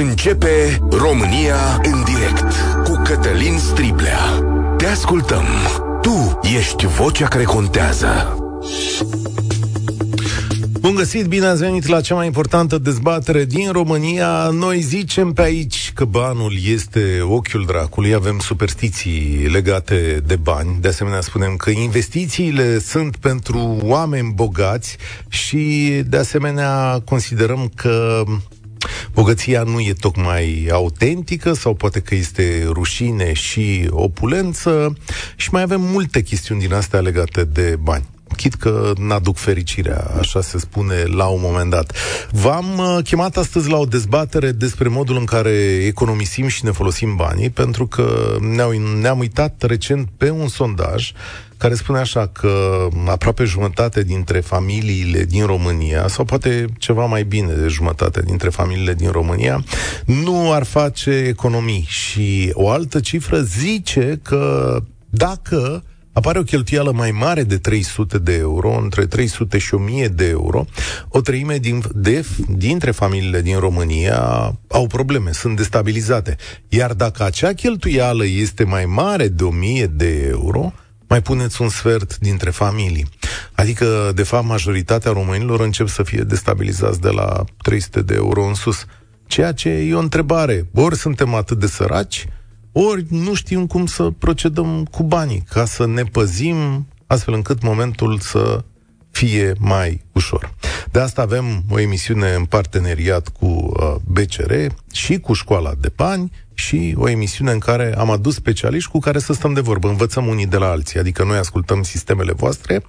Începe România în direct cu Cătălin Striblea. Te ascultăm. Tu ești vocea care contează. Bun găsit, bine ați venit la cea mai importantă dezbatere din România. Noi zicem pe aici că banul este ochiul dracului, avem superstiții legate de bani. De asemenea spunem că investițiile sunt pentru oameni bogați și de asemenea considerăm că bogăția nu e tocmai autentică sau poate că este rușine și opulență. Și mai avem multe chestiuni din astea legate de bani. Chit că n-aduc fericirea, așa se spune la un moment dat. V-am chemat astăzi la o dezbatere despre modul în care economisim și ne folosim banii, pentru că ne-am uitat recent pe un sondaj care spune așa că aproape jumătate dintre familiile din România, sau poate ceva mai bine de jumătate dintre familiile din România, nu ar face economii. Și o altă cifră zice că dacă apare o cheltuială mai mare de 300 de euro, între 300 și 1000 de euro, o treime dintre familiile din România au probleme, sunt destabilizate. Iar dacă acea cheltuială este mai mare de 1000 de euro, mai puneți un sfert dintre familii. Adică, de fapt, majoritatea românilor încep să fie destabilizați de la 300 de euro în sus. Ceea ce e o întrebare. Ori suntem atât de săraci, ori nu știm cum să procedăm cu banii, ca să ne păzim astfel încât momentul să fie mai ușor. De asta avem o emisiune în parteneriat cu BCR și cu Școala de Bani și o emisiune în care am adus specialiști cu care să stăm de vorbă, învățăm unii de la alții, adică noi ascultăm sistemele voastre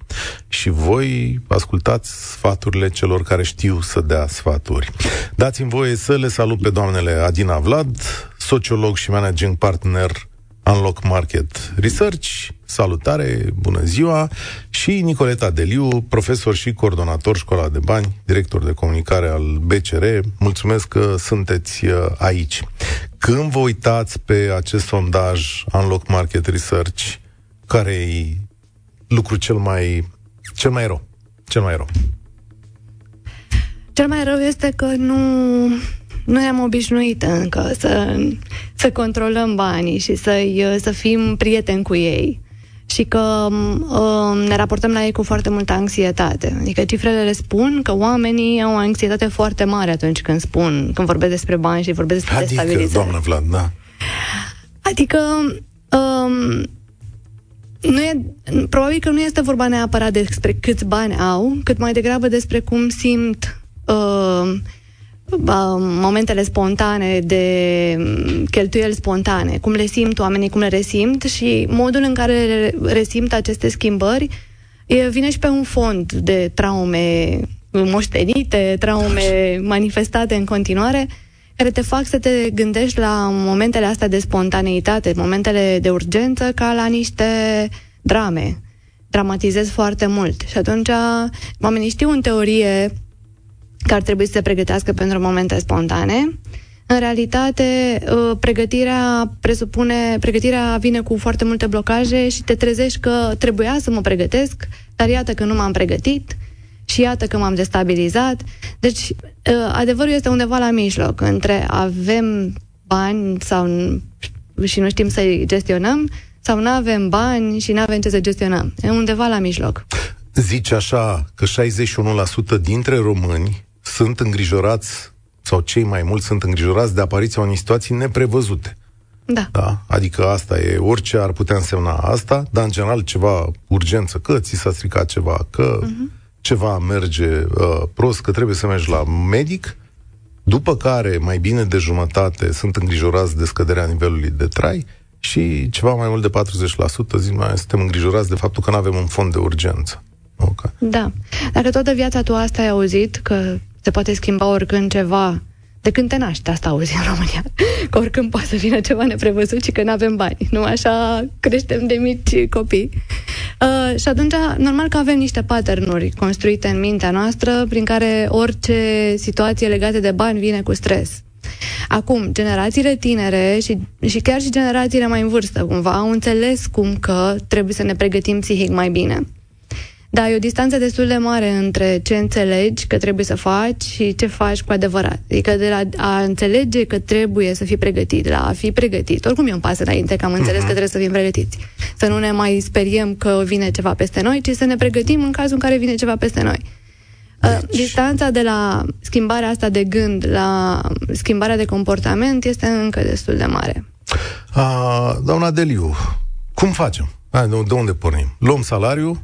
și voi ascultați sfaturile celor care știu să dea sfaturi. Dați-mi voie să le salut pe doamnele Adina Vlad, sociolog și managing partner Unlock Market Research, salutare, bună ziua, și Nicoleta Deliu, profesor și coordonator Școala de Bani, director de comunicare al BCR. Mulțumesc că sunteți aici. Când vă uitați pe acest sondaj Unlock Market Research, care e lucru cel mai rău? Cel mai rău este că nu ne-am obișnuit încă să controlăm banii și să fim prieteni cu ei și că ne raportăm la ei cu foarte multă anxietate. Adică cifrele le spun că oamenii au o anxietate foarte mare atunci când vorbesc despre bani și vorbesc despre destabilizare. Adică, doamnă Vlad, da. Adică probabil că nu este vorba neapărat despre câți bani au, cât mai degrabă despre cum simt momentele spontane, de cheltuieli spontane, cum le simt oamenii, cum le resimt și modul în care resimt aceste schimbări vine și pe un fond de traume moștenite, traume manifestate în continuare, care te fac să te gândești la momentele astea de spontaneitate, momentele de urgență, ca la niște drame. Dramatizezi foarte mult și atunci oamenii știu în teorie că ar trebui să se pregătească pentru momente spontane. În realitate, pregătirea vine cu foarte multe blocaje și te trezești că trebuia să mă pregătesc, dar iată că nu m-am pregătit și iată că m-am destabilizat. Deci, adevărul este undeva la mijloc, între avem bani și nu știm să-i gestionăm, sau nu avem bani și nu avem ce să gestionăm. E undeva la mijloc. Zici așa că 61% dintre români sunt îngrijorați, sau cei mai mulți sunt îngrijorați de apariția unei situații neprevăzute. Da. Adică asta e, orice ar putea însemna asta, dar în general ceva urgență, că ți s-a stricat ceva, că ceva merge prost, că trebuie să mergi la medic, după care mai bine de jumătate sunt îngrijorați de scăderea nivelului de trai și ceva mai mult de 40% zic, mai suntem îngrijorați de faptul că nu avem un fond de urgență. Okay. Da. Dacă toată viața tu asta ai auzit, că se poate schimba oricând ceva, de când te naști asta auzi în România, că oricând poate să vină ceva neprevăzut și că nu avem bani. Nu așa creștem de mici copii. Și atunci, normal că avem niște pattern-uri construite în mintea noastră prin care orice situație legată de bani vine cu stres. Acum, generațiile tinere și chiar și generațiile mai în vârstă, cumva, au înțeles că trebuie să ne pregătim psihic mai bine. Da, e o distanță destul de mare între ce înțelegi că trebuie să faci și ce faci cu adevărat. Adică de la a înțelege că trebuie să fii pregătit, la a fi pregătit. Oricum e un pas înainte că am înțeles că trebuie să fim pregătiți. Să nu ne mai speriem că vine ceva peste noi, ci să ne pregătim în cazul în care vine ceva peste noi. Deci... Distanța de la schimbarea asta de gând la schimbarea de comportament este încă destul de mare. Doamna Deliu, cum facem? De unde pornim? Luăm salariul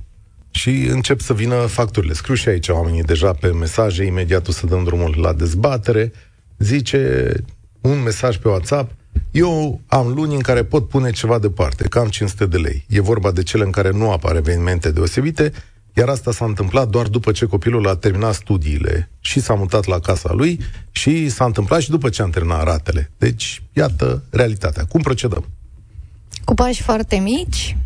și încep să vină facturile. Scriu și aici oamenii deja pe mesaje, imediat o să dăm drumul la dezbatere. Zice un mesaj pe WhatsApp: eu am luni în care pot pune ceva departe, cam 500 de lei. E vorba de cele în care nu apar evenimente deosebite, iar asta s-a întâmplat doar după ce copilul a terminat studiile și s-a mutat la casa lui și s-a întâmplat și după ce a terminat ratele. Deci, iată realitatea. Cum procedăm? Cu pași foarte mici,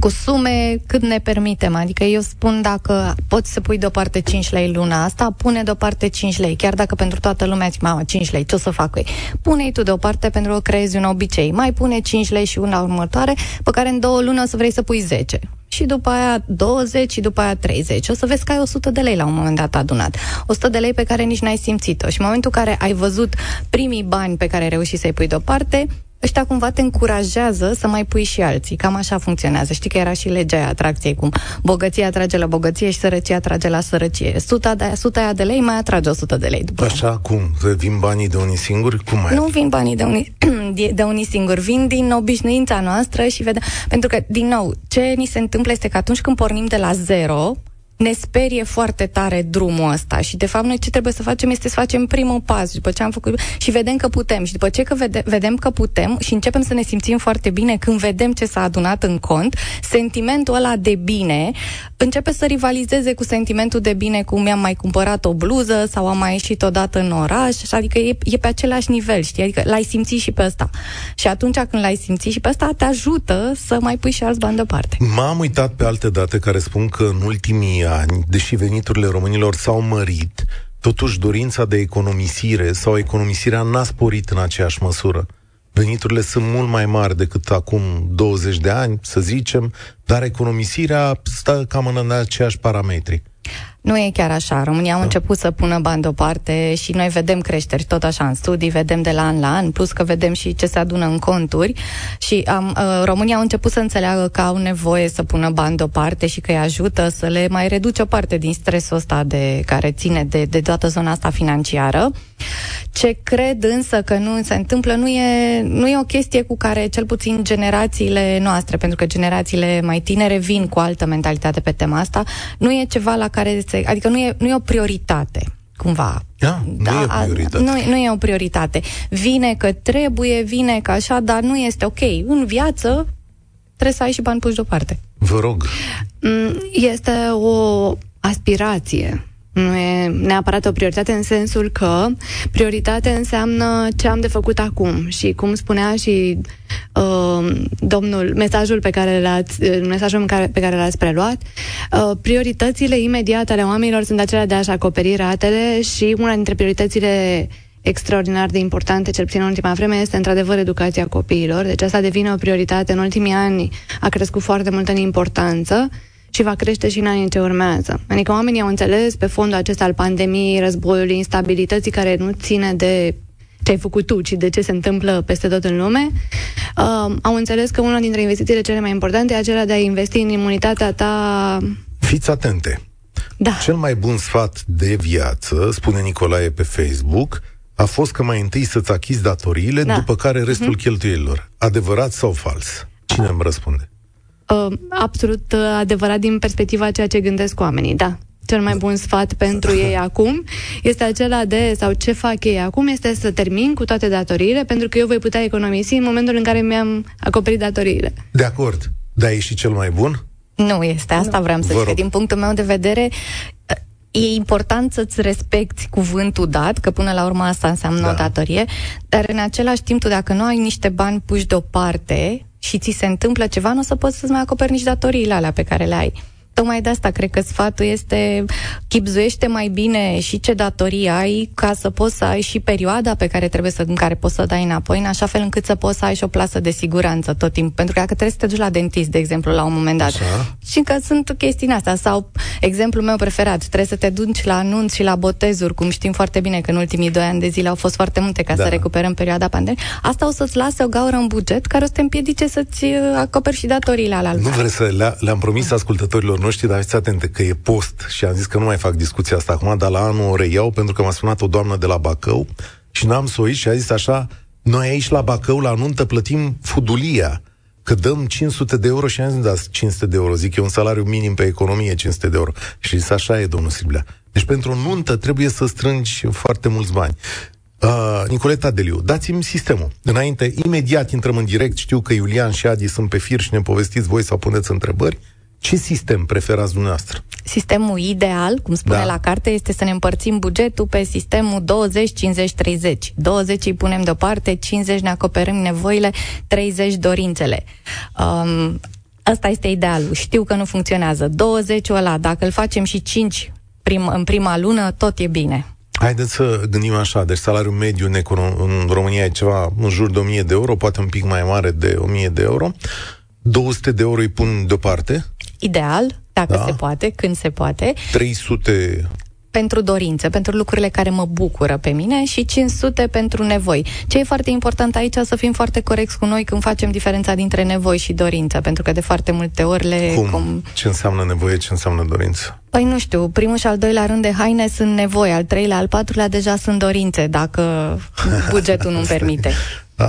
cu sume cât ne permitem. Adică eu spun, dacă poți să pui deoparte 5 lei luna asta, pune deoparte 5 lei. Chiar dacă pentru toată lumea zic, mamă, 5 lei, ce o să fac cu ei? Pune-i tu deoparte pentru că creezi un obicei. Mai pune 5 lei și una următoare, pe care în 2 luni o să vrei să pui 10. Și după aia 20 și după aia 30. O să vezi că ai 100 de lei la un moment dat adunat. 100 de lei pe care nici n-ai simțit-o. Și în momentul în care ai văzut primii bani pe care ai reușit să-i pui deoparte, ăștia cumva te încurajează să mai pui și alții. Cam așa funcționează. Știi că era și legea aia atracției, cum bogăția atrage la bogăție și sărăcia atrage la sărăcie. 100 de lei mai atrage 100 de lei. După așa cum? Vin banii de unii singuri? Cum mai? Nu vin banii de unii singuri. Vin din obișnuința noastră și vedem. Pentru că, din nou, ce ni se întâmplă este că atunci când pornim de la zero, ne sperie foarte tare drumul ăsta și de fapt noi ce trebuie să facem este să facem primul pas după ce am făcut și vedem că putem și după ce că vedem că putem și începem să ne simțim foarte bine când vedem ce s-a adunat în cont, sentimentul ăla de bine începe să rivalizeze cu sentimentul de bine cum mi-am mai cumpărat o bluză sau am mai ieșit odată în oraș, adică e pe același nivel, știi? Adică l-ai simțit și pe ăsta și atunci când l-ai simțit și pe ăsta te ajută să mai pui și alți bani deoparte. M-am uitat pe alte date care spun că în ultimii ani, deși veniturile românilor s-au mărit, totuși dorința de economisire sau economisirea n-a sporit în aceeași măsură. Veniturile sunt mult mai mari decât acum 20 de ani, să zicem, dar economisirea stă cam în aceiași parametri. Nu e chiar așa. România au început să pună bani deoparte și noi vedem creșteri tot așa în studii, vedem de la an la an, plus că vedem și ce se adună în conturi și România a început să înțeleagă că au nevoie să pună bani deoparte și că îi ajută să le mai reduce o parte din stresul ăsta care ține de toată zona asta financiară. Ce cred însă că nu se întâmplă nu e o chestie cu care cel puțin generațiile noastre, pentru că generațiile mai tinere vin cu altă mentalitate pe tema asta, nu e ceva la care se... Adică nu e o prioritate, cumva. Nu e o prioritate. Vine că trebuie, vine că așa, dar nu este ok. În viață trebuie să ai și bani puși deoparte. Vă rog. Este o aspirație. Nu e neapărat o prioritate în sensul că prioritate înseamnă ce am de făcut acum și cum spunea și mesajul pe care l-ați preluat, prioritățile imediate ale oamenilor sunt acelea de a-și acoperi ratele și una dintre prioritățile extraordinar de importante, cel puțin în ultima vreme, este într-adevăr educația copiilor. Deci asta devine o prioritate. În ultimii ani a crescut foarte mult în importanță și va crește și în anii ce urmează. Adică oamenii au înțeles pe fondul acesta al pandemiei, războiului, instabilității care nu ține de ce ai făcut tu, ci de ce se întâmplă peste tot în lume, au înțeles că una dintre investițiile cele mai importante e acela de a investi în imunitatea ta. Fiți atente! Da. Cel mai bun sfat de viață, spune Nicolae pe Facebook, a fost că mai întâi să-ți achizi datoriile, după care restul cheltuielilor. Adevărat sau fals? Cine îmi răspunde? Absolut adevărat din perspectiva ceea ce gândesc oamenii, da. Cel mai bun sfat pentru ei acum este acela sau ce fac ei acum, este să termin cu toate datoriile, pentru că eu voi putea economisi în momentul în care mi-am acoperit datoriile. De acord, dar e și cel mai bun? Nu este, asta vreau să zic. Din punctul meu de vedere, e important să-ți respecti cuvântul dat, că până la urmă asta înseamnă o datorie, dar în același timp, tu dacă nu ai niște bani puși deoparte și ți se întâmplă ceva, nu o să poți să-ți mai acoperi nici datoriile alea pe care le ai. Tocmai de asta cred că sfatul este: chibzuiește mai bine și ce datorii ai, ca să poți să ai și perioada pe care trebuie să, în care poți să o dai înapoi, în așa fel încât să poți să ai și o plasă de siguranță tot timpul. Pentru că dacă trebuie să te duci la dentist, de exemplu, la un moment dat, așa, și că sunt chestii astea, sau exemplul meu preferat, trebuie să te duci la anunț și la botezuri, cum știm foarte bine că în ultimii 2 ani de zile au fost foarte multe, ca să recuperăm perioada pandemiei. Asta o să-ți lase o gaură în buget care o să te împiedice să-ți acoperi și datoriile alaltă. Nu vreau să le-am promis ascultătorilor noștri, dar fiți atente că e post și am zis că nu mai fac discuția asta acum, dar la anul o reiau, pentru că m-a sunat o doamnă de la Bacău și n-am să o ies și a zis așa: noi aici la Bacău, la nuntă, plătim fudulia, că dăm 500 de euro și am zis, da, 500 de euro, zic, e un salariu minim pe economie, 500 de euro. Și zis, așa e, domnul Striblea. Deci pentru o nuntă trebuie să strângi foarte mulți bani. Nicoleta Deliu, dați-mi sistemul. Înainte, imediat intrăm în direct, știu că Iulian și Adi sunt pe fir și ne povestiți voi sau puneți întrebări. Ce sistem preferați dumneavoastră? Sistemul ideal, cum spune la carte, este să ne împărțim bugetul pe sistemul 20-50-30. 20 îi punem deoparte, 50 ne acoperim nevoile, 30 dorințele. Asta este idealul. Știu că nu funcționează. 20 ăla, dacă îl facem și 5 în prima lună, tot e bine. Haideți să gândim așa, deci salariul mediu în România e ceva în jur de 1000 de euro, poate un pic mai mare de 1000 de euro. 200 de euro îi pun deoparte. Ideal, dacă se poate, când se poate. 300... pentru dorințe, pentru lucrurile care mă bucură pe mine, și 500 pentru nevoi. Ce e foarte important aici, să fim foarte corecți cu noi când facem diferența dintre nevoi și dorință, pentru că de foarte multe ori le... Cum? Ce înseamnă nevoie, ce înseamnă dorință? Păi nu știu, primul și al doilea rând de haine sunt nevoi, al treilea, al patrulea deja sunt dorințe, dacă bugetul nu-mi permite.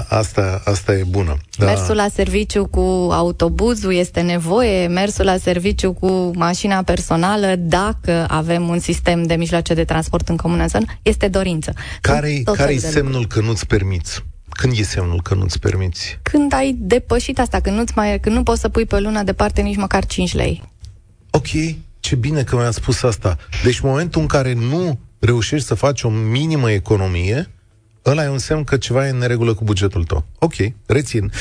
Asta e bună. Mersul la serviciu cu autobuzul este nevoie, mersul la serviciu cu mașina personală, dacă avem un sistem de mijloace de transport în comună, este dorință. Care-i semnul că nu-ți permiți? Când e semnul că nu-ți permiți? Când ai depășit asta, când nu poți să pui pe lună departe nici măcar 5 lei. Ok, ce bine că mi-a spus asta. Deci momentul în care nu reușești să faci o minimă economie, ăla e un semn că ceva e în neregulă cu bugetul tău. Ok, rețin. 0372069599.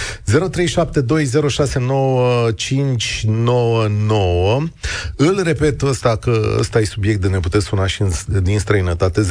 Îl repet ăsta, că ăsta e subiect de ne puteți suna și din străinătate. 0372069599.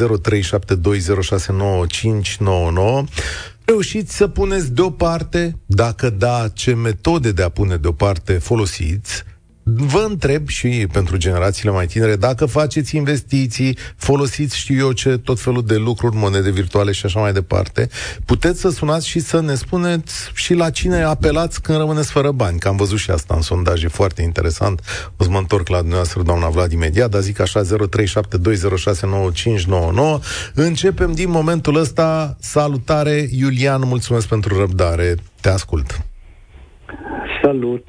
Reușiți să puneți deoparte? Dacă da, ce metode de a pune deoparte folosiți? Vă întreb și pentru generațiile mai tinere, dacă faceți investiții, folosiți, știu eu ce, tot felul de lucruri, monede virtuale și așa mai departe, puteți să sunați și să ne spuneți și la cine apelați când rămâneți fără bani, că am văzut și asta în sondaje, foarte interesant. O să mă întorc la dumneavoastră, doamna Vlad, imediat, dar zic așa, 0372069599. Începem din momentul ăsta. Salutare, Iulian, mulțumesc pentru răbdare, te ascult. Salut!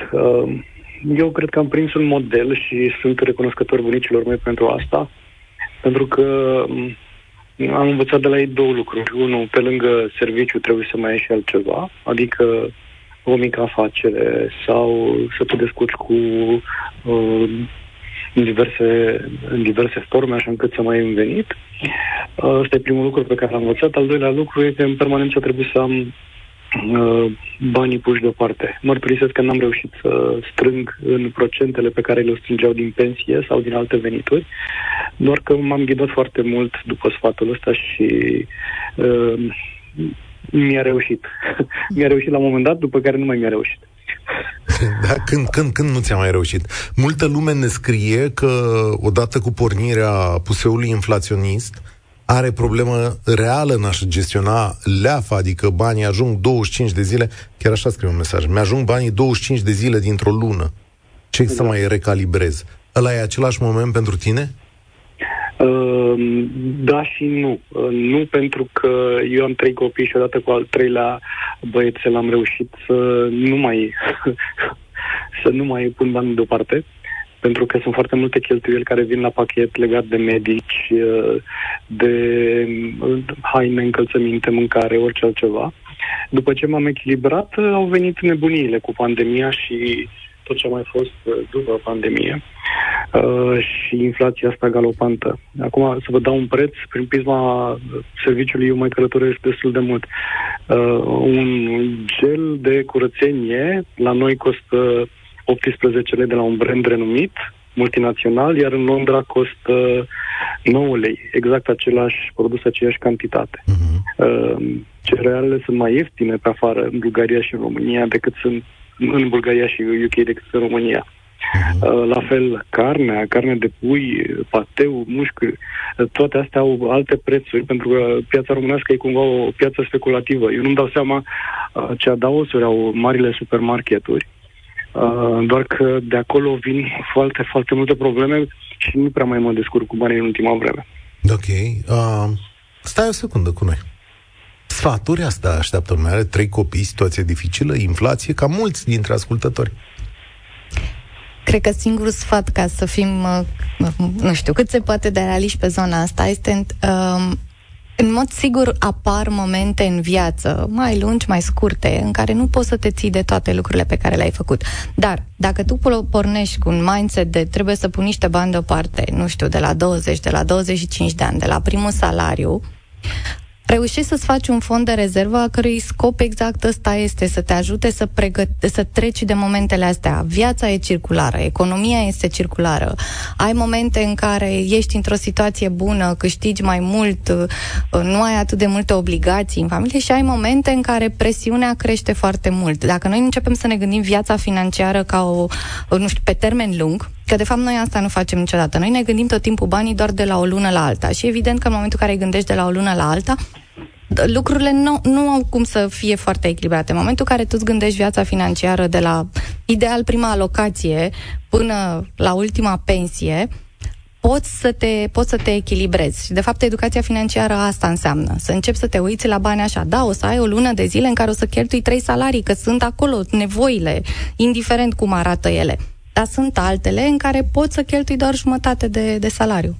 Eu cred că am prins un model și sunt recunoscător bunicilor mei pentru asta, pentru că am învățat de la ei două lucruri. Unul, pe lângă serviciu trebuie să mai ai și altceva, adică o mică afacere sau să te descurci cu în diverse forme, așa încât să mai ai un venit. Ăsta e primul lucru pe care l-am învățat. Al doilea lucru e că în permanență trebuie să am banii puși deoparte. Mărturisesc că n-am reușit să strâng în procentele pe care le strângeau din pensie sau din alte venituri, doar că m-am ghidat foarte mult după sfatul ăsta și mi-a reușit. Mi-a reușit la un moment dat, după care nu mai mi-a reușit. Da, când nu ți-a mai reușit? Multă lume ne scrie că odată cu pornirea puseului inflaționist are problemă reală în a-și gestiona leafa, adică banii ajung 25 de zile, chiar așa scrie un mesaj, mi-ajung banii 25 de zile dintr-o lună. Ce să mai recalibrez? Ăla e același moment pentru tine? Da și nu. Nu, pentru că eu am 3 copii și odată cu al 3-lea băiețel am reușit să nu mai pun banii deoparte, pentru că sunt foarte multe cheltuieli care vin la pachet legat de medici, de haine, încălțăminte, mâncare, orice altceva. După ce m-am echilibrat, au venit nebuniile cu pandemia și tot ce a mai fost după pandemie și inflația asta galopantă. Acum, să vă dau un preț, prin prisma serviciului eu mai călătoresc destul de mult. Un gel de curățenie la noi costă 18 lei de la un brand renumit, multinațional, iar în Londra costă 9 lei, exact același produs, aceeași cantitate. Cerealele sunt mai ieftine pe afară, în Bulgaria și în România, decât sunt în Bulgaria și UK, decât în România. La fel, carne de pui, pateu, mușchi, toate astea au alte prețuri, pentru că piața românească e cumva o piață speculativă. Eu nu-mi dau seama ce adaosuri au marile supermarketuri, doar că de acolo vin foarte, foarte multe probleme și nu prea mai mă descurc cu banii în ultima vreme. Ok. Stai o secundă cu noi. Sfaturi, asta așteaptă urmare, 3 copii, situație dificilă, inflație, ca mulți dintre ascultători. Cred că singurul sfat, ca să fim, nu știu, cât se poate de realiști pe zona asta, este în mod sigur apar momente în viață, mai lungi, mai scurte, în care nu poți să te ții de toate lucrurile pe care le-ai făcut. Dar dacă tu pornești cu un mindset de trebuie să pun niște bani deoparte, nu știu, de la 20, de la 25 de ani, de la primul salariu, reușești să-ți faci un fond de rezervă a cărui scop exact ăsta este să te ajute să treci de momentele astea. Viața e circulară, economia este circulară. Ai momente în care ești într-o situație bună, câștigi mai mult, nu ai atât de multe obligații în familie și ai momente în care presiunea crește foarte mult. Dacă noi începem să ne gândim viața financiară ca o, nu știu, pe termen lung, că de fapt noi asta nu facem niciodată. Noi ne gândim tot timpul banii doar de la o lună la alta și evident că în momentul în care îi gândești de la o lună la alta, lucrurile nu au cum să fie foarte echilibrate. În momentul în care tu îți gândești viața financiară de la ideal prima alocație până la ultima pensie, poți să te echilibrezi. De fapt, educația financiară asta înseamnă. Să începi să te uiți la bani așa. Da, o să ai o lună de zile în care o să cheltui 3 salarii, că sunt acolo nevoile, indiferent cum arată ele. Dar sunt altele în care poți să cheltui doar jumătate de salariu.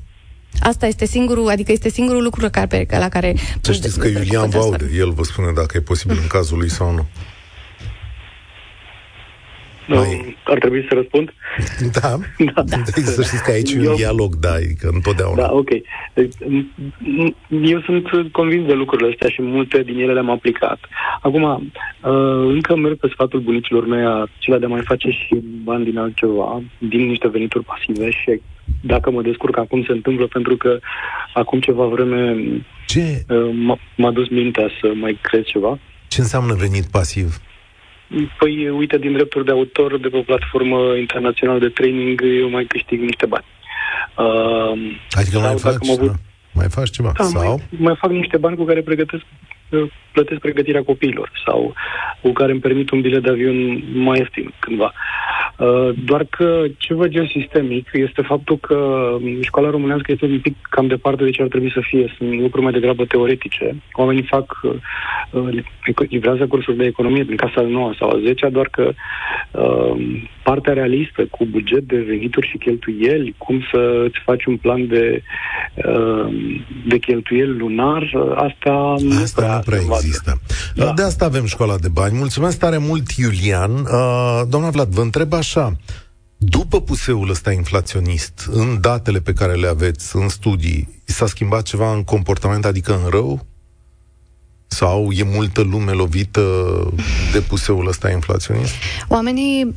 Asta este singurul, adică este singurul lucru la care... Să știți că Iulian vă aude, el vă spune dacă e posibil în cazul lui sau nu. Ar trebui să răspund? Da. Să știți că aici e un dialog, da, adică întotdeauna. Da, ok. Eu sunt convins de lucrurile astea și multe din ele le-am aplicat. Acum, încă merg pe sfatul bunicilor mei, acela de a mai face și bani din altceva, din niște venituri pasive și dacă mă descurc acum se întâmplă, pentru că acum ceva vreme m-a dus mintea să mai crez ceva. Ce înseamnă venit pasiv? Păi, uite, din drepturi de autor, de pe o platformă internațională de training, eu mai câștig niște bani. Adică mai faci ceva? Da, sau? Mai fac niște bani cu care plătesc pregătirea copiilor sau cu care îmi permit un bilet de avion mai ieftin cândva. Doar că ce văd eu sistemic este faptul că școala românească este un pic cam departe de ce ar trebui să fie. Sunt lucruri mai degrabă teoretice. Oamenii livrează cursuri de economie din clasa a 9 sau a 10, doar că partea realistă cu buget de venituri și cheltuieli, cum să îți faci un plan de cheltuieli lunar, asta nu prea există. Da. De asta avem școala de bani. Mulțumesc tare mult, Iulian. Doamna Vlad, vă întreb așa, după puseul ăsta inflaționist, în datele pe care le aveți, în studii, s-a schimbat ceva în comportament, adică în rău? Sau e multă lume lovită de puseul ăsta inflaționist? Oamenii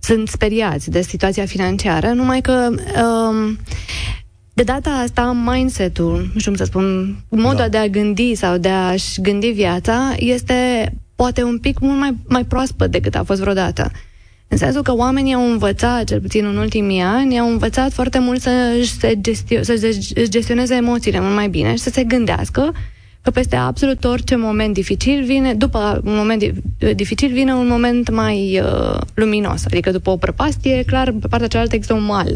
sunt speriați de situația financiară, numai că... de data asta, mindset-ul, nu știu cum să spun, modul de a gândi sau de a-și gândi viața este poate un pic mult mai proaspăt decât a fost vreodată. În sensul că oamenii au învățat, cel puțin în ultimii ani, au învățat foarte mult să-și gestioneze emoțiile mult mai bine și să se gândească că peste absolut orice moment dificil vine, după un moment dificil vine un moment mai luminos. Adică după o prăpastie, clar, pe partea cealaltă există un mal.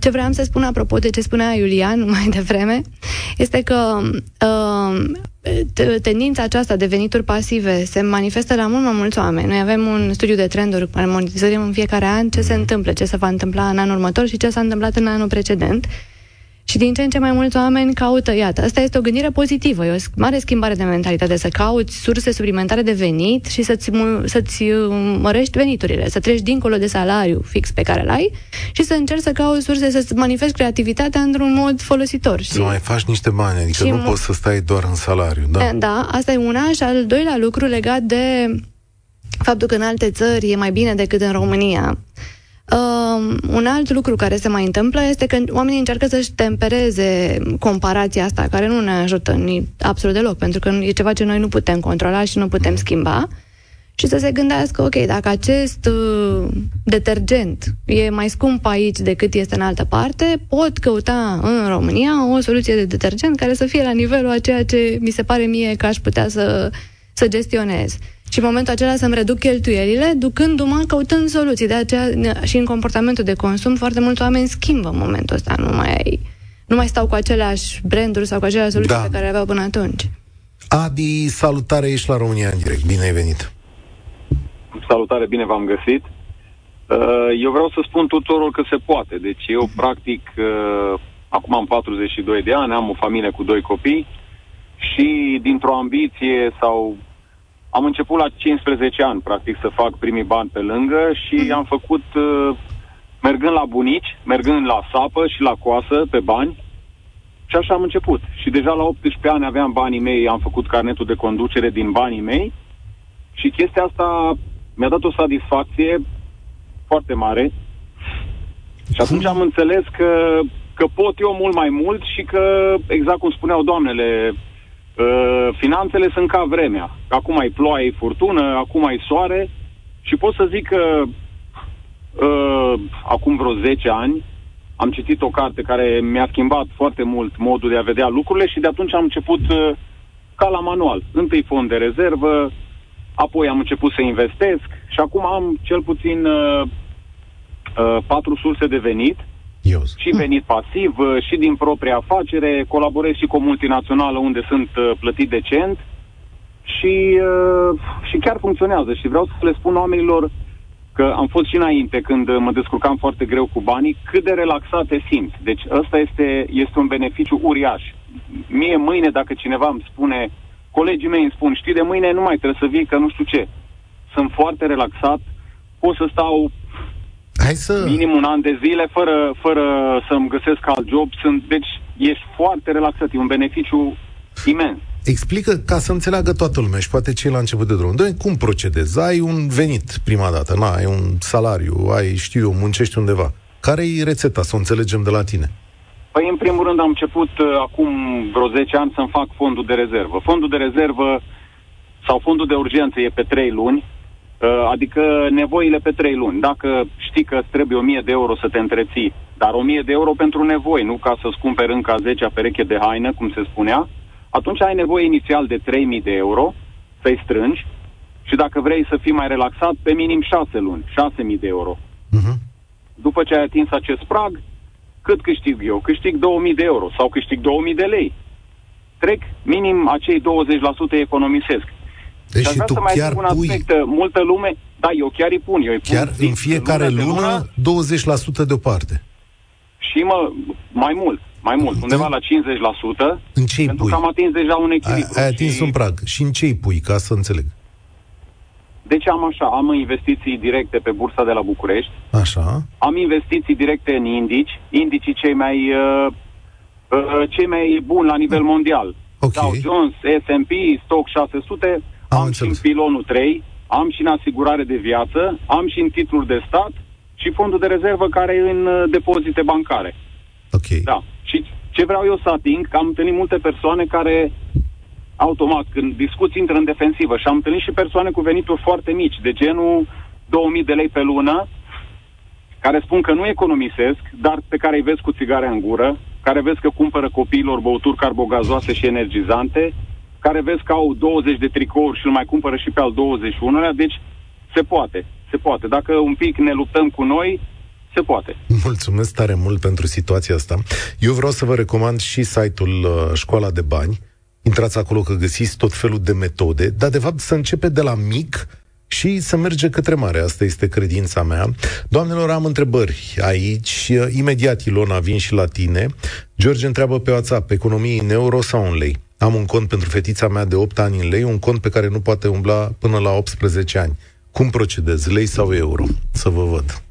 Ce vreau să spun apropo de ce spunea Iulian mai devreme este că tendința aceasta de venituri pasive se manifestă la mult mai mulți oameni. Noi avem un studiu de trenduri, monitorizăm în fiecare an ce se întâmplă, ce se va întâmpla în anul următor și ce s-a întâmplat în anul precedent. Și din ce în ce mai mulți oameni caută, iată, asta este o gândire pozitivă, e o mare schimbare de mentalitate, să cauți surse suplimentare de venit și să-ți mărești veniturile, să treci dincolo de salariu fix pe care l-ai și să încerci să cauți surse, să-ți manifesti creativitatea într-un mod folositor. Nu mai faci niște bani, adică nu poți să stai doar în salariu. Da, asta e una și al doilea lucru legat de faptul că în alte țări e mai bine decât în România. Un alt lucru care se mai întâmplă este că oamenii încearcă să-și tempereze comparația asta, care nu ne ajută absolut deloc, pentru că e ceva ce noi nu putem controla și nu putem schimba, și să se gândească, ok, dacă acest detergent e mai scump aici decât este în altă parte, pot căuta în România o soluție de detergent care să fie la nivelul a ceea ce mi se pare mie că aș putea să gestionez. Și în momentul acela să-mi reduc cheltuielile, ducându-mă, căutând soluții. De aceea și în comportamentul de consum, foarte mulți oameni schimbă în momentul ăsta. Nu mai stau cu aceleași branduri sau cu aceleași soluții pe care le aveau până atunci. Adi, salutare, ești la România în direct. Bine ai venit! Salutare, bine v-am găsit! Eu vreau să spun tuturor că se poate. Deci eu, practic, acum am 42 de ani, am o familie cu 2 copii și dintr-o ambiție sau... Am început la 15 ani, practic, să fac primii bani pe lângă și am făcut, mergând la bunici, mergând la sapă și la coasă pe bani, și așa am început. Și deja la 18 ani aveam banii mei, am făcut carnetul de conducere din banii mei și chestia asta mi-a dat o satisfacție foarte mare. Și atunci am înțeles că pot eu mult mai mult și că, exact cum spuneau doamnele, finanțele sunt ca vremea. Acum ai ploaie, ai furtună, acum ai soare. Și pot să zic că acum vreo 10 ani am citit o carte care mi-a schimbat foarte mult modul de a vedea lucrurile și de atunci am început ca la manual. Întâi fond de rezervă, apoi am început să investesc și acum am cel puțin 4 surse de venit. Și venit pasiv, și din propria afacere, colaborez și cu o multinațională unde sunt plătit decent și chiar funcționează. Și vreau să le spun oamenilor că am fost și înainte, când mă descurcam foarte greu cu banii, cât de relaxate simt. Deci ăsta este un beneficiu uriaș. Mie mâine, dacă cineva îmi spune, colegii mei îmi spun, știi, de mâine nu mai trebuie să vii că nu știu ce. Sunt foarte relaxat, pot să stau... Minim un an de zile fără să-mi găsesc alt job. Deci ești foarte relaxat, e un beneficiu imens. Explică ca să înțeleagă toată lumea și poate cei la început de drum. Doamne, cum procedezi? Ai un venit prima dată, ai un salariu, muncești undeva. Care-i rețeta? Să o înțelegem de la tine. Păi în primul rând am început acum vreo 10 ani să-mi fac fondul de rezervă. Fondul de rezervă sau fondul de urgență e pe 3 luni. Adică nevoile pe 3 luni. Dacă știi că îți trebuie 1000 de euro să te întreții, dar 1000 de euro pentru nevoi, nu ca să-ți cumperi încă 10-a pereche de haină, cum se spunea, atunci ai nevoie inițial de 3000 de euro să-i strângi și dacă vrei să fii mai relaxat, pe minim 6 luni, 6000 de euro. După ce ai atins acest prag, cât câștig eu? Câștig 2000 de euro sau câștig 2000 de lei. Trec minim acei 20% economisesc. Deci și tu chiar pui... Multă lume, da, eu chiar îi pun. Chiar în fiecare lună, 20% deoparte. Și mai mult, undeva la 50%. În ce pentru pui? Că am atins deja un echilibru. Ai atins un prag. Și în ce îi pui, ca să înțeleg? Deci am investiții directe pe bursa de la București. Așa. Am investiții directe în indici. Indicii cei mai buni la nivel mondial. Okay. Dow Jones, S&P, Stock 600, am și în pilonul 3, am și în asigurare de viață, am și în titluri de stat și fondul de rezervă care e în depozite bancare. Okay. Da. Și ce vreau eu să ating, că am întâlnit multe persoane care, automat, când discuți, intră în defensivă și am întâlnit și persoane cu venituri foarte mici, de genul 2000 de lei pe lună, care spun că nu economisesc, dar pe care îi vezi cu țigarea în gură, care vezi că cumpără copiilor băuturi carbogazoase și energizante, care vezi că au 20 de tricouri și îl mai cumpără și pe al 21-lea, deci se poate, se poate. Dacă un pic ne luptăm cu noi, se poate. Mulțumesc tare mult pentru situația asta. Eu vreau să vă recomand și site-ul Școala de Bani. Intrați acolo că găsiți tot felul de metode, dar de fapt să începe de la mic și să merge către mare. Asta este credința mea. Doamnelor, am întrebări aici. Imediat, Ilona, vin și la tine. George întreabă pe WhatsApp, economie în euro sau în lei? Am un cont pentru fetița mea de 8 ani în lei, un cont pe care nu poate umbla până la 18 ani. Cum procedez, lei sau euro? Să vă văd.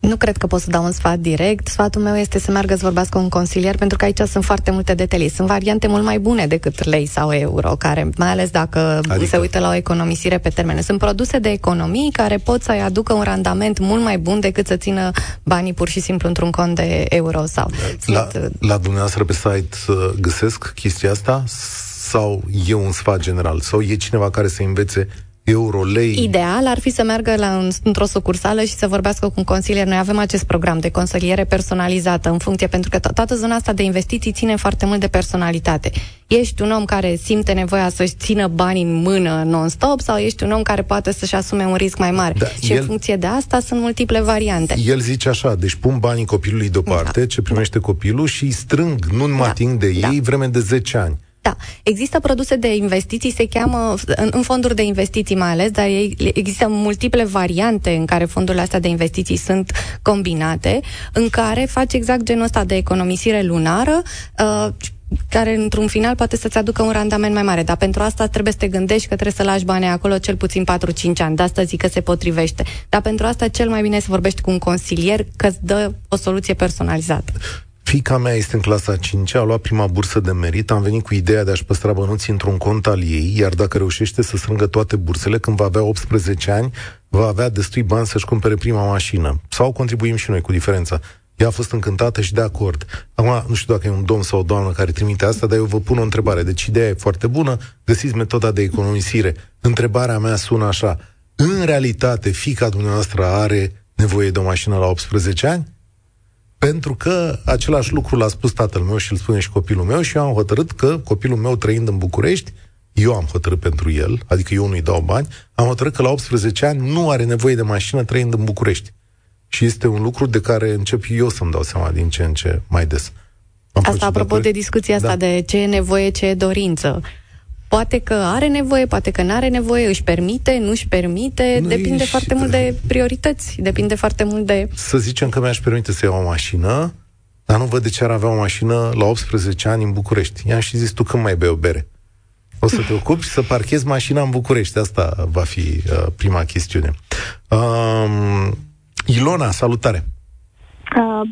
Nu cred că pot să dau un sfat direct. Sfatul meu este să meargă să vorbească cu un consilier, pentru că aici sunt foarte multe detalii. Sunt variante mult mai bune decât lei sau euro, care, mai ales dacă se uită la o economisire pe termene. Sunt produse de economii care pot să-i aducă un randament mult mai bun decât să țină banii pur și simplu într-un cont de euro. Sau. La dumneavoastră pe site găsesc chestia asta? Sau e un sfat general? Sau e cineva care să învețe euro-lei? Ideal ar fi să meargă într-o sucursală și să vorbească cu un consilier. Noi avem acest program de consiliere personalizată în funcție, pentru că toată zona asta de investiții ține foarte mult de personalitate. Ești un om care simte nevoia să-și țină banii în mână non-stop sau ești un om care poate să-și asume un risc mai mare? Da, și în funcție de asta sunt multiple variante. El zice așa, deci pun banii copilului deoparte, ce primește copilul și îi strâng, nu mă ating de ei, vreme de 10 ani. Da, există produse de investiții, se cheamă, în fonduri de investiții mai ales, dar există multiple variante în care fondurile astea de investiții sunt combinate, în care faci exact genul ăsta de economisire lunară, care într-un final poate să-ți aducă un randament mai mare, dar pentru asta trebuie să te gândești că trebuie să lași banii acolo cel puțin 4-5 ani, de asta zic că se potrivește. Dar pentru asta cel mai bine e să vorbești cu un consilier, că îți dă o soluție personalizată. Fiica mea este în clasa 5, a luat prima bursă de merit, am venit cu ideea de a-și păstra bănuții într-un cont al ei, iar dacă reușește să strângă toate bursele, când va avea 18 ani, va avea destui bani să-și cumpere prima mașină. Sau contribuim și noi cu diferența. Ea a fost încântată și de acord. Acum, nu știu dacă e un domn sau o doamnă care trimite asta, dar eu vă pun o întrebare. Deci ideea e foarte bună, găsiți metoda de economisire. Întrebarea mea sună așa. În realitate, fiica dumneavoastră are nevoie de o mașină la 18 ani? Pentru că același lucru l-a spus tatăl meu și îl spune și copilul meu și eu am hotărât că copilul meu trăind în București, eu am hotărât pentru el, adică eu nu-i dau bani, am hotărât că la 18 ani nu are nevoie de mașină trăind în București. Și este un lucru de care încep eu să-mi dau seama din ce în ce mai des. Asta apropo de discuția asta de ce e nevoie, ce e dorință. Poate că are nevoie, poate că nu are nevoie, își permite, nu își permite, depinde foarte mult de priorități, depinde foarte mult de... Să zicem că mi-aș permite să iau o mașină, dar nu văd de ce ar avea o mașină la 18 ani în București. I-am și zis, tu când mai bei o bere? O să te ocupi să parchezi mașina în București. Asta va fi prima chestiune. Ilona, salutare!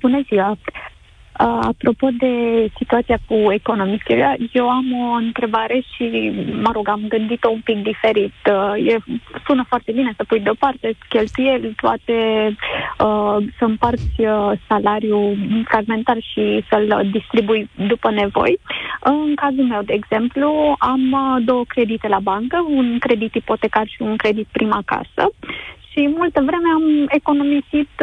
Bună ziua! Apropo de situația cu economisirea, eu am o întrebare și, am gândit-o un pic diferit. Sună foarte bine să pui deoparte cheltuieli, toate, să împarți salariul fragmentar și să-l distribui după nevoi. În cazul meu, de exemplu, am două credite la bancă, un credit ipotecar și un credit prima casă. Și multă vreme am economisit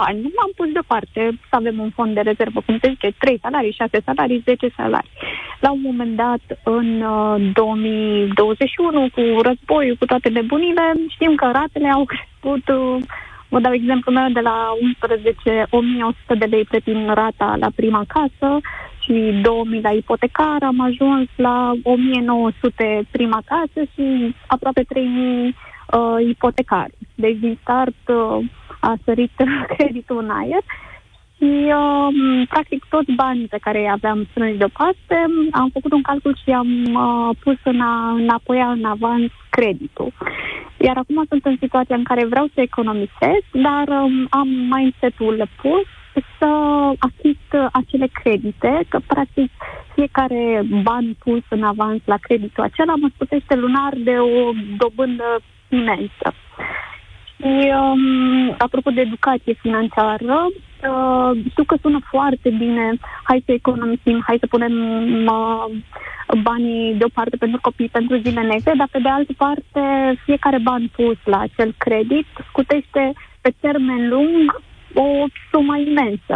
bani. M-am pus deoparte să avem un fond de rezervă, cum se zice, 3 salarii, 6 salarii, 10 salarii. La un moment dat, în 2021, cu războiul, cu toate nebunile, știm că ratele au crescut. Vă dau exemplu meu de la 11.100 de lei plătim rata la prima casă și 2.000 la ipotecar. Am ajuns la 1.900 prima casă și aproape 3.000 ipotecar. Deci din start a sărit creditul în aer și practic toți banii pe care i-aveam strâns deoparte, am făcut un calcul și am pus în avans creditul. Iar acum sunt în situația în care vreau să economisesc, dar am mindset-ul pus să achit acele credite, că practic fiecare ban pus în avans la creditul acela mă scutește lunar de o dobândă imensă. Și apropo de educație financiară, știu că sună foarte bine, hai să economisim, hai să punem banii deoparte pentru copii, pentru zile negre, dar pe de altă parte fiecare ban pus la acel credit scutește pe termen lung o sumă imensă.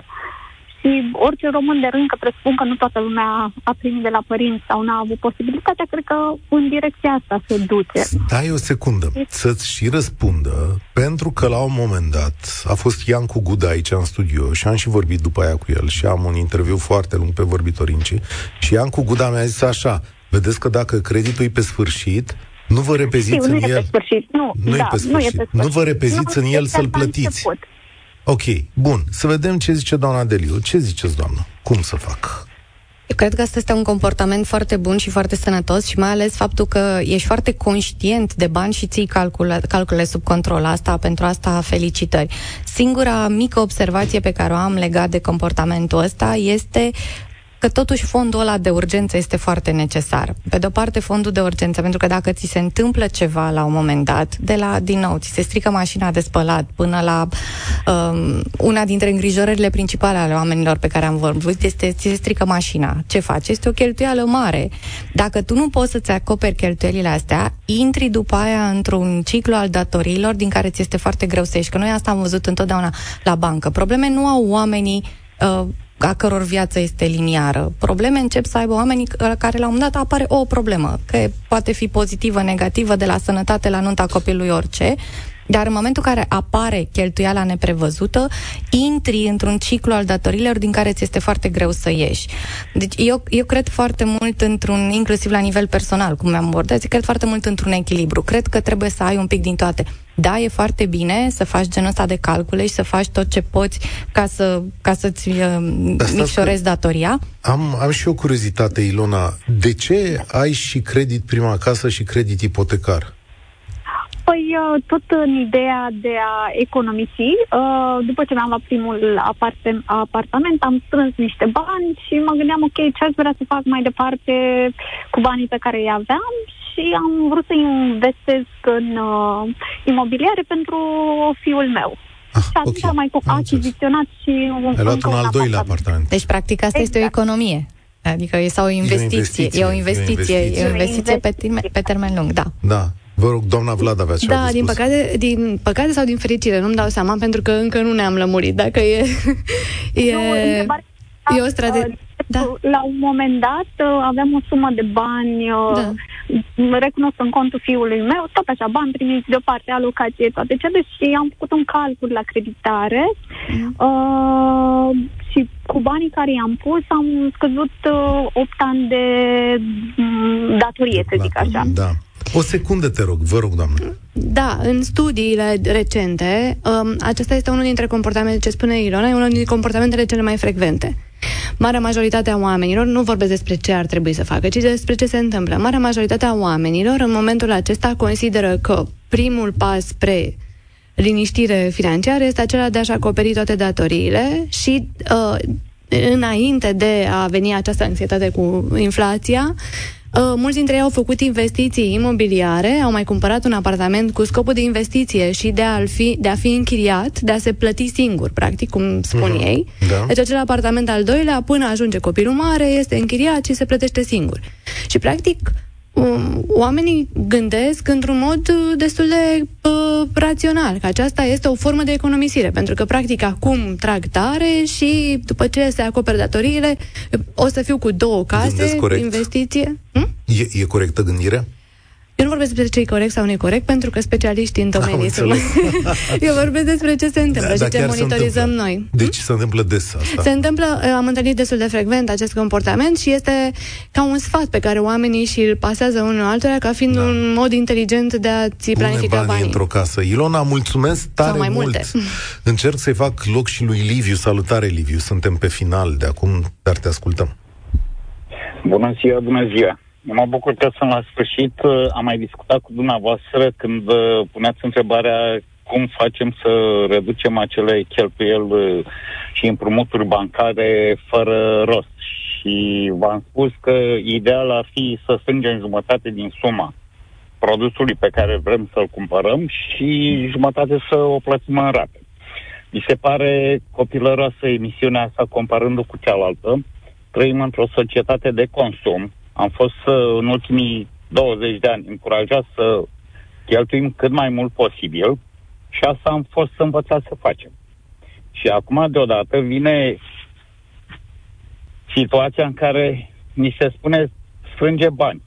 Și orice român de rând, că presupun că nu toată lumea a primit de la părinți sau n-a avut posibilitatea, cred că în direcția asta se duce. Stai o secundă, să-ți și răspundă, pentru că la un moment dat a fost Iancu Guda aici în studio și am și vorbit după aia cu el și am un interviu foarte lung pe Vorbitorinci și Iancu Guda mi-a zis așa, vedeți că dacă creditul e pe sfârșit, nu vă repeziți în el. Nu vă repeziți în el să-l plătiți. Ok, bun. Să vedem ce zice doamna Deliu. Ce ziceți, doamnă? Cum să fac? Eu cred că asta este un comportament foarte bun și foarte sănătos și mai ales faptul că ești foarte conștient de bani și ții calculele sub control. Pentru asta felicitări. Singura mică observație pe care o am legat de comportamentul ăsta este că totuși fondul ăla de urgență este foarte necesar. Pe de-o parte, fondul de urgență, pentru că dacă ți se întâmplă ceva la un moment dat, ți se strică mașina de spălat până la una dintre îngrijorările principale ale oamenilor pe care am vorbit, este ți se strică mașina. Ce faci? Este o cheltuială mare. Dacă tu nu poți să-ți acoperi cheltuielile astea, intri după aia într-un ciclu al datoriilor din care ți este foarte greu să ieși. Că noi asta am văzut întotdeauna la bancă. Probleme nu au oamenii a căror viață este liniară. Probleme încep să aibă oamenii care la un moment dat apare o problemă, că poate fi pozitivă, negativă, de la sănătate la nunta copilului, orice, dar în momentul în care apare cheltuiala neprevăzută, intri într-un ciclu al datorilor din care ți este foarte greu să ieși. Deci eu cred foarte mult inclusiv la nivel personal, cum mi-am abordat, cred foarte mult într-un echilibru. Cred că trebuie să ai un pic din toate. Da, e foarte bine să faci genul ăsta de calcule și să faci tot ce poți ca să-ți micșorezi datoria. Am și o curiozitate, Ilona. De ce ai și credit prima casă și credit ipotecar? Păi, tot în ideea de a economisi, după ce mi-am luat primul apartament, am strâns niște bani și mă gândeam, ok, ce aș vrea să fac mai departe cu banii pe care îi aveam, și am vrut să investesc în imobiliare pentru fiul meu. Și atunci am mai achiziționat și un al doilea apartament. Deci, practic, asta este o economie. Adică e o investiție pe termen lung, da. Da. Vă rog, doamna Vlad avea ceva de spus. Din păcate sau din fericire, nu-mi dau seama, pentru că încă nu ne-am lămurit dacă e o strategie. Da. La un moment dat aveam o sumă de bani, recunosc în contul fiului meu, tot așa, bani primiți deoparte, alocație, toate cele, și am făcut un calcul la creditare și cu banii care i-am pus am scăzut 8 ani de datorie, să zic așa. Da. O secundă, te rog, vă rog, doamnă. Da, în studiile recente, acesta este unul dintre comportamentele, ce spune Ilona, e unul dintre comportamentele cele mai frecvente. Marea majoritate a oamenilor, nu vorbesc despre ce ar trebui să facă, ci despre ce se întâmplă. Marea majoritate a oamenilor, în momentul acesta, consideră că primul pas spre liniștire financiară este acela de a-și acoperi toate datoriile și înainte de a veni această anxietate cu inflația, mulți dintre ei au făcut investiții imobiliare, au mai cumpărat un apartament cu scopul de investiție și de a fi închiriat, de a se plăti singur, practic, cum spun ei. Da. Deci acel apartament al doilea, până ajunge copilul mare, este închiriat și se plătește singur. Și, practic, oamenii gândesc într-un mod destul de rațional, că aceasta este o formă de economisire, pentru că, practic, acum trag tare și, după ce se acoperă datoriile, o să fiu cu două case, investiție. E corectă gândirea? Eu nu vorbesc despre ce e corect sau nu e corect, pentru că specialiștii în domeniu sunt. Eu vorbesc despre ce se întâmplă și ce monitorizăm noi. Deci se întâmplă des asta. Am întâlnit destul de frecvent acest comportament și este ca un sfat pe care oamenii și-l pasează unul altuia ca fiind un mod inteligent de a-ți planifica banii. Într-o casă. Ilona, mulțumesc tare mai mult. Încerc să-i fac loc și lui Liviu. Salutare, Liviu. Suntem pe final de acum, dar te ascultăm. Bună ziua, bună ziua. Mă bucur că sunt la sfârșit. Am mai discutat cu dumneavoastră când puneați întrebarea cum facem să reducem acele cheltuieli și împrumuturi bancare fără rost. Și v-am spus că ideal ar fi să strângem jumătate din suma produsului pe care vrem să-l cumpărăm și jumătate să o plătim în rate. Mi se pare copilăroasă emisiunea asta comparându-o cu cealaltă. Trăim într-o societate de consum. Am fost în ultimii 20 de ani încurajat să cheltuim cât mai mult posibil și asta am fost învățat să facem. Și acum deodată vine situația în care ni se spune strânge bani.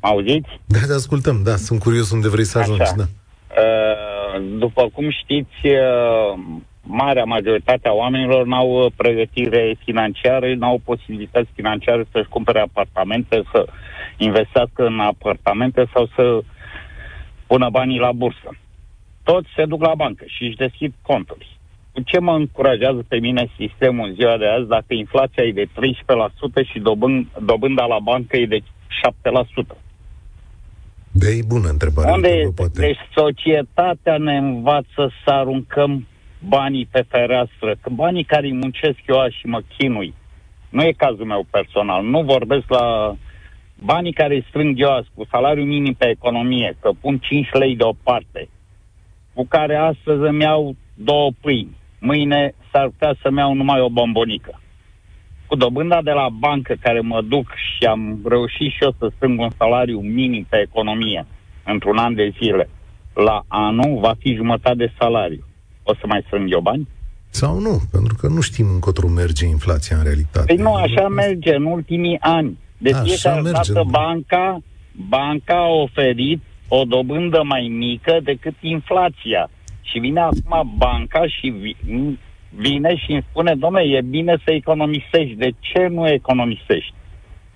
Auziți? Da, te ascultăm, da, sunt curios unde vrei să ajungi. Da. După cum știți, marea majoritate a oamenilor n-au pregătire financiară, n-au posibilități financiare să-și cumpere apartamente, să investească în apartamente sau să pună banii la bursă. Toți se duc la bancă și își deschid conturi. ce mă încurajează pe mine sistemul în ziua de azi dacă inflația e de 13% și dobânda la bancă e de 7%? E bună întrebare. Deci societatea ne învață să aruncăm banii pe fereastră, că banii care-i muncesc eu și mă chinui, nu e cazul meu personal, nu vorbesc la banii care-i strâng eu azi, cu salariul minim pe economie, că pun 5 lei deoparte, cu care astăzi îmi iau 2 pâini, mâine s-ar putea să-mi iau numai o bombonică. Cu dobânda de la bancă care mă duc și am reușit și eu să strâng un salariu minim pe economie într-un an de zile, la anul va fi jumătate de salariu. O să mai strâng eu bani? Sau nu, pentru că nu știm încotro merge inflația în realitate. Păi nu, așa merge în ultimii ani. De fiecare dată banca a oferit o dobândă mai mică decât inflația. Și vine acum banca și vine și îmi spune, dom'le, e bine să economisești. De ce nu economisești?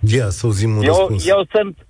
Ia, să auzim un răspuns.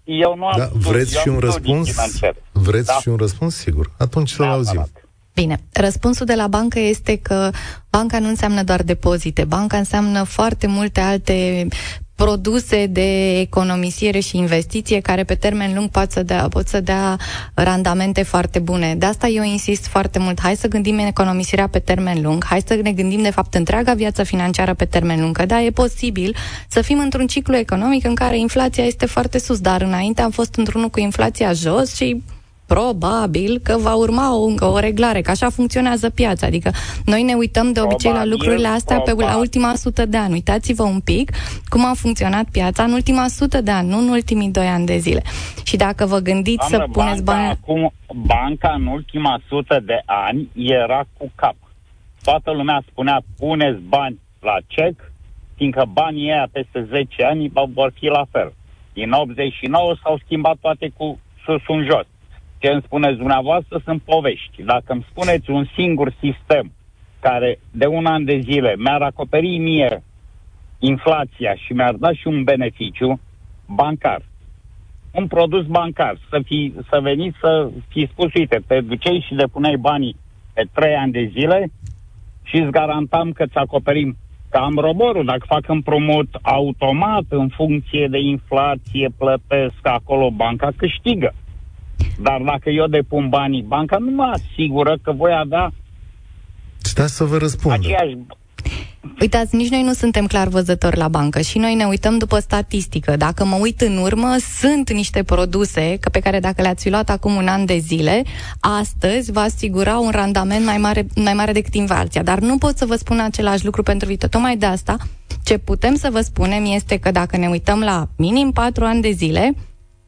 Eu nu am... Da, vreți și un răspuns? Vreți și un răspuns? Sigur. Atunci să-l auzim. Bine, răspunsul de la bancă este că banca nu înseamnă doar depozite, banca înseamnă foarte multe alte produse de economisire și investiție care pe termen lung pot să dea randamente foarte bune. De asta eu insist foarte mult. Hai să gândim în economisirea pe termen lung, hai să ne gândim de fapt întreaga viață financiară pe termen lung, că da, e posibil să fim într-un ciclu economic în care inflația este foarte sus, dar înainte am fost într-unul cu inflația jos și... probabil că va urma o reglare, că așa funcționează piața. Adică noi ne uităm de obicei la lucrurile astea la ultima 100 de ani. Uitați-vă un pic cum a funcționat piața în ultima 100 de ani, nu în ultimii 2 ani de zile. Și dacă vă gândiți să puneți bani... Acum, banca în ultima 100 de ani era cu cap. Toată lumea spunea, puneți bani la cec, fiindcă banii ăia peste 10 ani vor fi la fel. Din 89 s-au schimbat toate cu sus în jos. Ce îmi spuneți dumneavoastră sunt povești. Dacă îmi spuneți un singur sistem care de un an de zile mi-ar acoperi mie inflația și mi-ar da și un beneficiu bancar, un produs bancar, să veniți să fi spus, uite, te duceai și depuneai banii pe 3 ani de zile și îți garantam că îți acoperim, că am roborul, dacă fac împrumut automat în funcție de inflație, plătesc acolo, banca câștigă. Dar dacă eu depun banii, banca nu mă asigură că voi avea... Stați să vă răspund. Aceeași... Uitați, nici noi nu suntem clar văzători la bancă și noi ne uităm după statistică. Dacă mă uit în urmă, sunt niște produse pe care dacă le-ați luat acum un an de zile, astăzi vă asigura un randament mai mare decât inflația. Dar nu pot să vă spun același lucru pentru viitor. Tocmai de asta, ce putem să vă spunem este că dacă ne uităm la minim 4 ani de zile,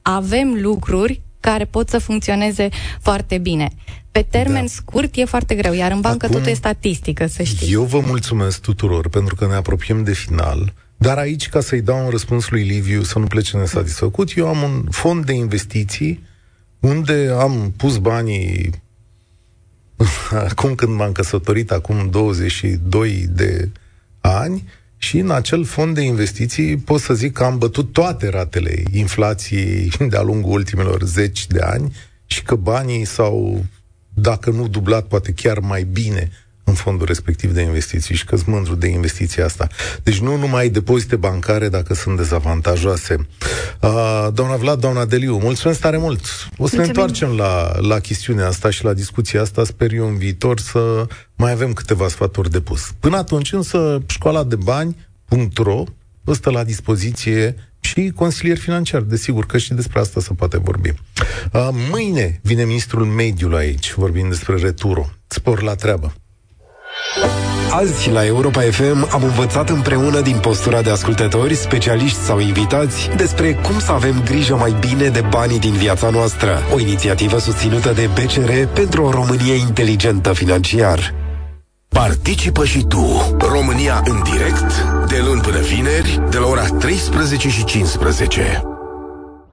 avem lucruri care pot să funcționeze foarte bine. Pe termen scurt e foarte greu, iar în bancă acum, totul e statistică, să știți. Eu vă mulțumesc tuturor pentru că ne apropiem de final, dar aici, ca să-i dau un răspuns lui Liviu, să nu plece nesatisfăcut, eu am un fond de investiții unde am pus banii acum când m-am căsătorit, acum 22 de ani, și în acel fond de investiții pot să zic că am bătut toate ratele inflației de-a lungul ultimilor 10 de ani și că banii s-au, dacă nu dublat, poate chiar mai bine în fondul respectiv de investiții și că-s mândru de investiția asta. Deci nu numai depozite bancare dacă sunt dezavantajoase. Doamna Vlad, doamna Deliu, mulțumesc tare mult! O să ne întoarcem la chestiunea asta și la discuția asta, sper eu în viitor să mai avem câteva sfaturi de pus. Până atunci însă școaladebani.ro vă stă la dispoziție și consilier financiar, desigur că și despre asta se poate vorbi. Mâine vine ministrul mediului aici, vorbim despre RetuRO. Spor la treabă! Azi, la Europa FM, am învățat împreună din postura de ascultători, specialiști sau invitați despre cum să avem grijă mai bine de banii din viața noastră. O inițiativă susținută de BCR pentru o Românie inteligentă financiar. Participă și tu, România în direct, de luni până vineri, de la ora 13:15.